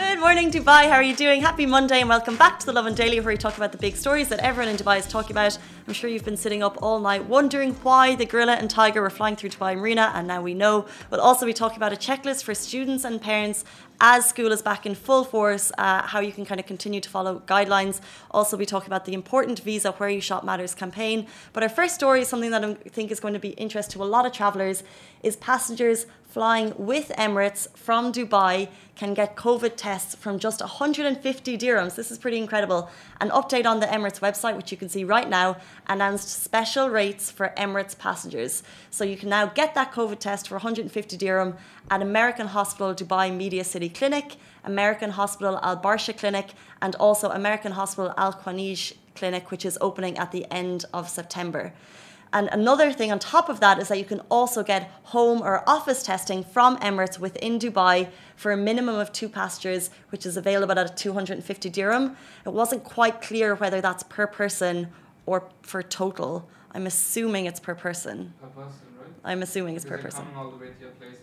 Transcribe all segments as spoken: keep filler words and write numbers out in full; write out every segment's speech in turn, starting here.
Good morning, Dubai. How are you doing? Happy Monday and welcome back to the Love and Daily, where we talk about the big stories that everyone in Dubai is talking about. I'm sure you've been sitting up all night wondering why the gorilla and tiger were flying through Dubai Marina, and now we know. We'll also be talking about a checklist for students and parents as school is back in full force, uh, how you can kind of continue to follow guidelines. Also, we talk about the important Visa Where You Shop Matters campaign. But our first story is something that I think is going to be interest to a lot of travellers, is passengers flying with Emirates from Dubai can get COVID tests from just one hundred fifty dirhams. This is pretty incredible. An update on the Emirates website, which you can see right now, announced special rates for Emirates passengers. So you can now get that COVID test for one hundred fifty dirham at American Hospital Dubai Media City Clinic, American Hospital Al-Barsha Clinic, and also American Hospital Al-Quoz Clinic, which is opening at the end of September. And another thing on top of that is that you can also get home or office testing from Emirates within Dubai for a minimum of two passengers, which is available at two hundred fifty dirham. It wasn't quite clear whether that's per person or for total. I'm assuming it's per person. Per person, right? I'm assuming it's per person. Coming all the way to your place.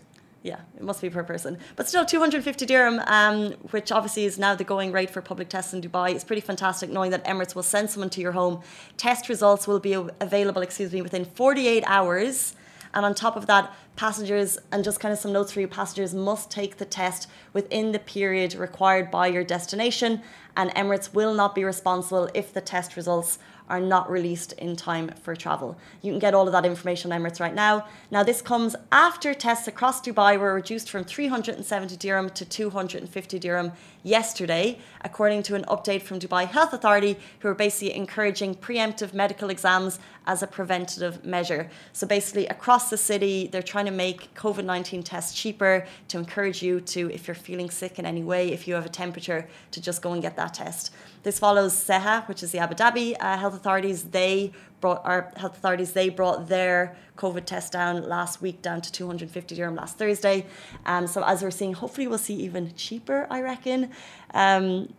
Yeah, it must be per person. But still, two hundred fifty dirham, um, which obviously is now the going rate for public tests in Dubai. It's pretty fantastic knowing that Emirates will send someone to your home. Test results will be available, excuse me, within forty-eight hours. And on top of that, passengers, and just kind of some notes for you, passengers must take the test within the period required by your destination. And Emirates will not be responsible if the test results are not released in time for travel. You can get all of that information on Emirates right now. Now, this comes after tests across Dubai were reduced from three hundred seventy dirham to two hundred fifty dirham yesterday, according to an update from Dubai Health Authority, who are basically encouraging preemptive medical exams as a preventative measure. So basically, across the city, they're trying to make COVID nineteen tests cheaper to encourage you to, if you're feeling sick in any way, if you have a temperature, to just go and get that test. This follows Seha, which is the Abu Dhabi uh, Health Authorities. They brought our health authorities. They brought their COVID test down last week down to two hundred fifty dirham last Thursday. Um, so as we're seeing, hopefully we'll see even cheaper, I reckon. Um,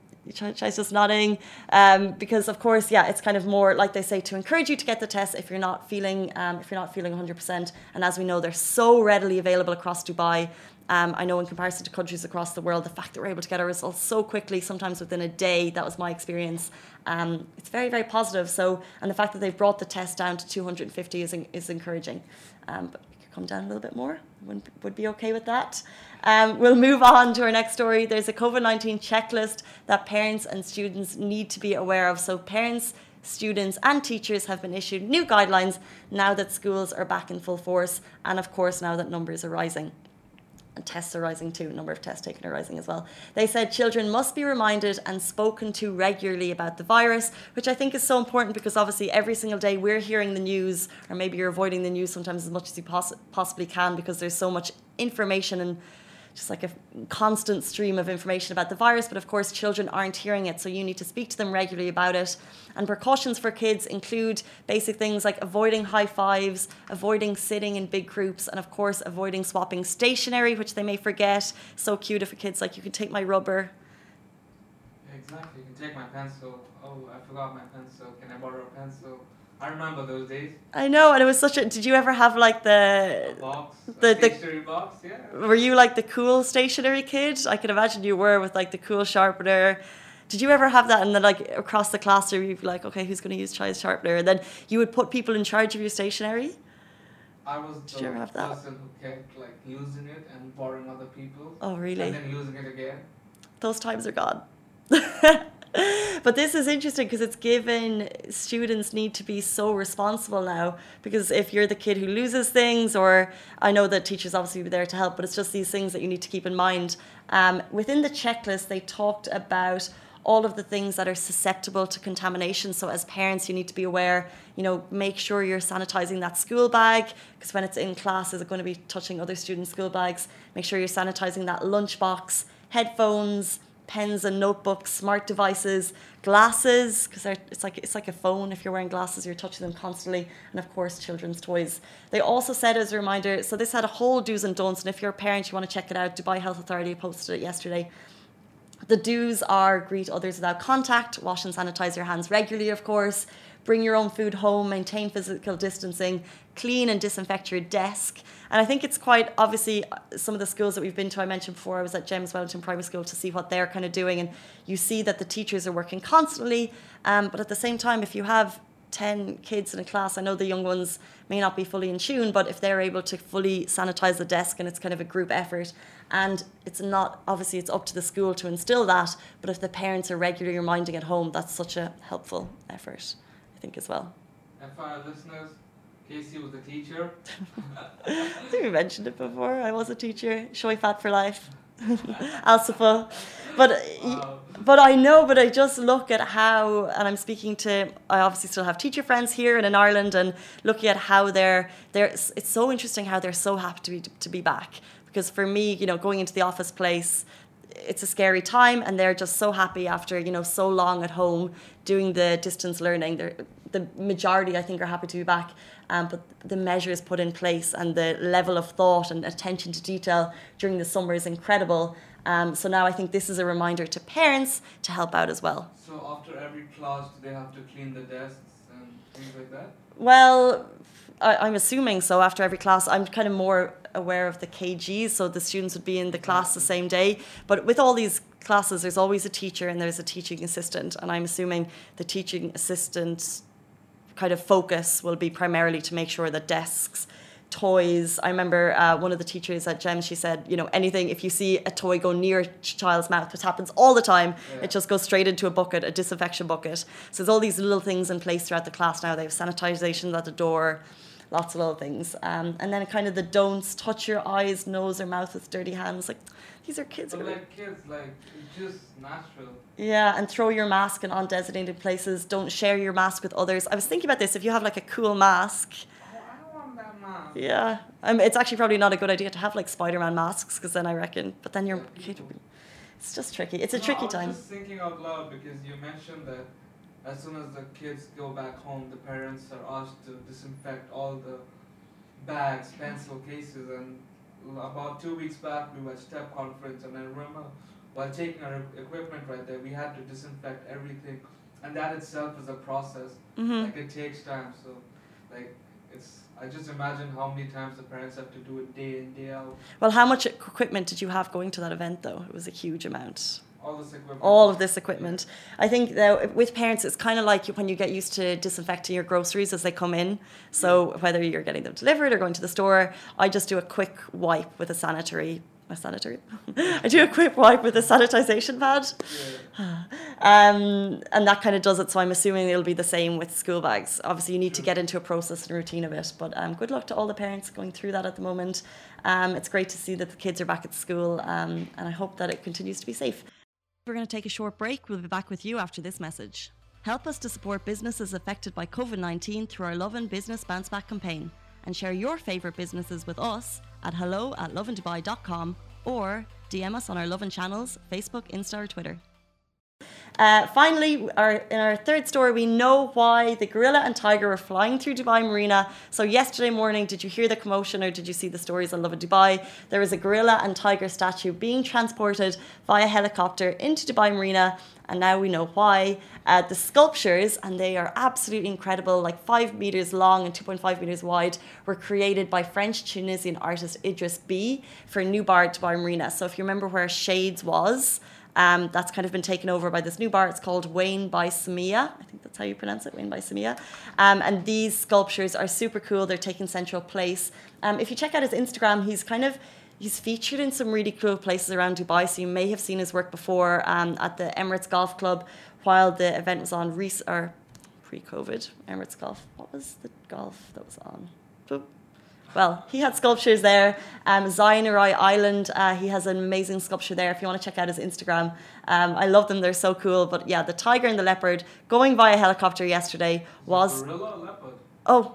Shai's just nodding um, because, of course, yeah, it's kind of more like they say to encourage you to get the test if you're not feeling um, if you're not feeling one hundred percent. And as we know, they're so readily available across Dubai. Um, I know in comparison to countries across the world, the fact that we're able to get our results so quickly, sometimes within a day, that was my experience. Um, it's very, very positive. So, and the fact that they've brought the test down to two hundred fifty is is encouraging. Um, but come down a little bit more, would, would be okay with that. Um, we'll move on to our next story. There's a COVID nineteen checklist that parents and students need to be aware of. So parents, students and teachers have been issued new guidelines now that schools are back in full force, and of course now that numbers are rising. And tests are rising too, number of tests taken are rising as well. They said children must be reminded and spoken to regularly about the virus, which I think is so important because obviously every single day we're hearing the news, or maybe you're avoiding the news sometimes as much as you poss- possibly can because there's so much information and just like a constant stream of information about the virus. But of course, children aren't hearing it, so you need to speak to them regularly about it. And precautions for kids include basic things like avoiding high fives, avoiding sitting in big groups, and of course, avoiding swapping stationery, which they may forget. So cute if a kid's like, you can take my rubber. Exactly, you can take my pencil. Oh, I forgot my pencil. Can I borrow a pencil? I remember those days. I know, and it was such a... Did you ever have, like, the... A box, the, a stationery the, box, yeah. Were you, like, the cool stationery kid? I can imagine you were with, like, the cool sharpener. Did you ever have that? And then, like, across the classroom, you'd be like, okay, who's going to use Chai's sharpener? And then you would put people in charge of your stationery? I was did the person who kept, like, using it and borrowing other people. Oh, really? And then using it again. Those times are gone. But this is interesting because it's given students need to be so responsible now, because if you're the kid who loses things, or I know that teachers obviously be there to help, but it's just these things that you need to keep in mind. Um, within the checklist, they talked about all of the things that are susceptible to contamination. So as parents, you need to be aware, you know, make sure you're sanitizing that school bag, because when it's in class, is it going to be touching other students' school bags? Make sure you're sanitizing that lunchbox, headphones, pens and notebooks, smart devices, glasses, because it's like it's like a phone. If you're wearing glasses, you're touching them constantly. And of course, children's toys. They also said, as a reminder, so this had a whole do's and don'ts. And if you're a parent, you want to check it out. Dubai Health Authority posted it yesterday. The do's are greet others without contact, wash and sanitize your hands regularly, of course, bring your own food home, maintain physical distancing, clean and disinfect your desk. And I think it's quite, obviously, some of the schools that we've been to, I mentioned before, I was at James Wellington Primary School to see what they're kind of doing. And you see that the teachers are working constantly. Um, but at the same time, if you have ten kids in a class, I know the young ones may not be fully in tune, but if they're able to fully sanitize the desk, and it's kind of a group effort, and it's not, obviously, it's up to the school to instill that. But if the parents are regularly reminding at home, that's such a helpful effort, I think, as well. And for our listeners, Casey was a teacher. I think we mentioned it before. I was a teacher. Shoifat for life. Alsapa. But, wow. but I know, but I just look at how, and I'm speaking to, I obviously still have teacher friends here and in Ireland, and looking at how they're, they're it's so interesting how they're so happy to be, to be back. Because for me, you know, going into the office place, it's a scary time, and they're just so happy after, you know, so long at home doing the distance learning. They're, the majority, I think, are happy to be back. Um, but the measures put in place and the level of thought and attention to detail during the summer is incredible. Um, so now I think this is a reminder to parents to help out as well. So after every class, do they have to clean the desks and things like that? Well, I, I'm assuming so. After every class, I'm kind of more aware of the K Gs, so the students would be in the class the same day. But with all these classes, there's always a teacher and there's a teaching assistant. And I'm assuming the teaching assistant kind of focus will be primarily to make sure that desks, toys. I remember uh, one of the teachers at GEMS, she said, you know, anything, if you see a toy go near a child's mouth, which happens all the time, yeah. It just goes straight into a bucket, a disinfection bucket. So there's all these little things in place throughout the class now. They have sanitization at the door, lots of little things. Um, and then kind of the don'ts, touch your eyes, nose or mouth with dirty hands. Like, these are kids. But like kids, like, it's just natural. Yeah, and throw your mask in undesignated places. Don't share your mask with others. I was thinking about this. If you have like a cool mask, yeah, um, it's actually probably not a good idea to have like Spider-Man masks, because then I reckon, but then you're, it's just tricky. It's a no, tricky I was time. I'm just thinking out loud because you mentioned that as soon as the kids go back home, the parents are asked to disinfect all the bags, pencil cases, and about two weeks back we were at STEP conference, and I remember while taking our equipment right there, we had to disinfect everything, and that itself is a process. Mm-hmm. Like it takes time, so like it's. I just imagine how many times the parents have to do it day in, day out. Well, how much equipment did you have going to that event, though? It was a huge amount. All this equipment. All of this equipment. I think that with parents, it's kind of like when you get used to disinfecting your groceries as they come in. So whether you're getting them delivered or going to the store, I just do a quick wipe with a sanitary My sanitary. I do a quick wipe with a sanitization pad. Yeah. Um, and that kind of does it. So I'm assuming it'll be the same with school bags. Obviously, you need to get into a process and routine of it. But um, good luck to all the parents going through that at the moment. Um, it's great to see that the kids are back at school. Um, and I hope that it continues to be safe. We're going to take a short break. We'll be back with you after this message. Help us to support businesses affected by covid nineteen through our Love and Business Bounce Back campaign. And share your favourite businesses with us at hello at loveanddubai.com or D M us on our Love and channels, Facebook, Insta or Twitter. Uh, finally, our, in our third story, we know why the gorilla and tiger were flying through Dubai Marina. So yesterday morning, did you hear the commotion or did you see the stories on Love and Dubai? There was a gorilla and tiger statue being transported via helicopter into Dubai Marina. And now we know why. Uh, the sculptures, and they are absolutely incredible, like five meters long and two point five meters wide, were created by French-Tunisian artist Idris B for New Bar Dubai Marina. So if you remember where Shades was, um, that's kind of been taken over by this new bar. It's called Wayne by Samia. I think that's how you pronounce it, Wayne by Samia. Um, and these sculptures are super cool. They're taking central place. Um, if you check out his Instagram, he's kind of... He's featured in some really cool places around Dubai, so you may have seen his work before um, at the Emirates Golf Club while the event was on re- or pre-COVID. Emirates Golf. What was the golf that was on? Boop. Well, he had sculptures there. Um, Zionerai Island, uh, he has an amazing sculpture there if you want to check out his Instagram. Um, I love them. They're so cool. But yeah, the tiger and the leopard going via helicopter yesterday was... Gorilla or leopard? Oh,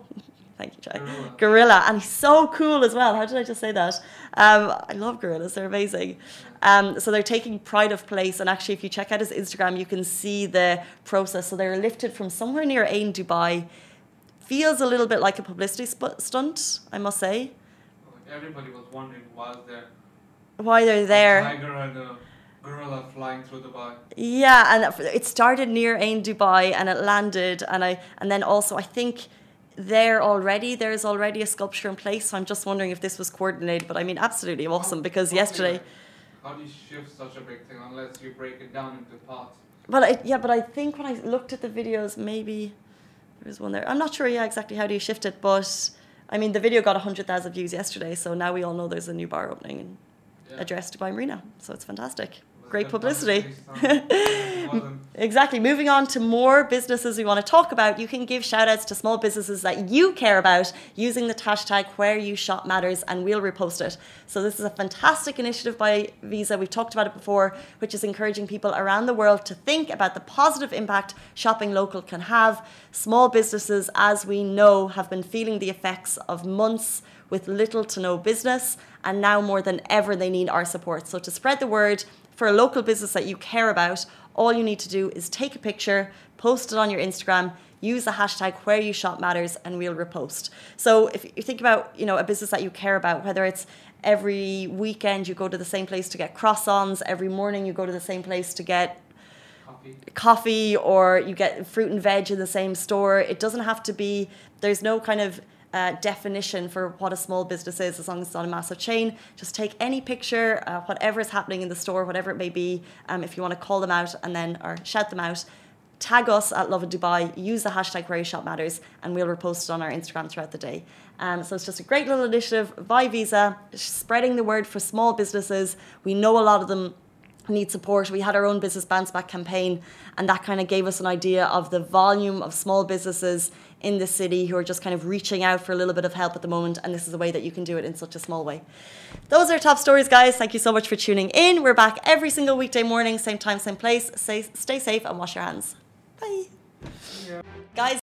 thank you, Jai. Gorilla. Gorilla. And he's so cool as well. How did I just say that? Um, I love gorillas. They're amazing. Um, so they're taking pride of place. And actually, if you check out his Instagram, you can see the process. So they're lifted from somewhere near Ain Dubai. Feels a little bit like a publicity sp- stunt, I must say. Everybody was wondering why they're, why they're there. Tiger and a gorilla flying through Dubai. Yeah, and it started near Ain Dubai and it landed, and I and then also I think there already there is already a sculpture in place. So I'm just wondering if this was coordinated, but I mean absolutely awesome how, because how yesterday. Do you, how do you shift such a big thing unless you break it down into parts? Well, I, yeah, but I think when I looked at the videos, maybe there was one there. I'm not sure. Yeah, exactly. How do you shift it? But I mean, the video got one hundred thousand views yesterday, so now we all know there's a new bar opening in yeah. address Dubai Marina. So it's fantastic. Great publicity. Exactly. Moving on to more businesses we want to talk about. You can give shout outs to small businesses that you care about using the hashtag where you shop matters, and we'll repost it. So this is a fantastic initiative by Visa. We've talked about it before, which is encouraging people around the world to think about the positive impact shopping local can have. Small businesses, as we know, have been feeling the effects of months with little to no business, and now more than ever they need our support. So to spread the word for a local business that you care about, all you need to do is take a picture, post it on your Instagram, use the hashtag where you shop matters, and we'll repost. So if you think about, you know, a business that you care about, whether it's every weekend you go to the same place to get croissants, every morning you go to the same place to get coffee, coffee or you get fruit and veg in the same store. It doesn't have to be, there's no kind of Uh, definition for what a small business is, as long as it's not a massive chain. Just take any picture, uh, whatever is happening in the store, whatever it may be, um, if you want to call them out and then or shout them out, tag us at Love in Dubai, use the hashtag where you shop matters, and we'll repost it on our Instagram throughout the day. Um, so it's just a great little initiative by Visa, spreading the word for small businesses. We know a lot of them need support. We had our own business bounce back campaign, and that kind of gave us an idea of the volume of small businesses in the city who are just kind of reaching out for a little bit of help at the moment, and this is a way that you can do it in such a small way. Those are top stories, guys. Thank you so much for tuning in. We're back every single weekday morning, same time, same place. Stay, stay safe and wash your hands. Bye. Yeah. Guys.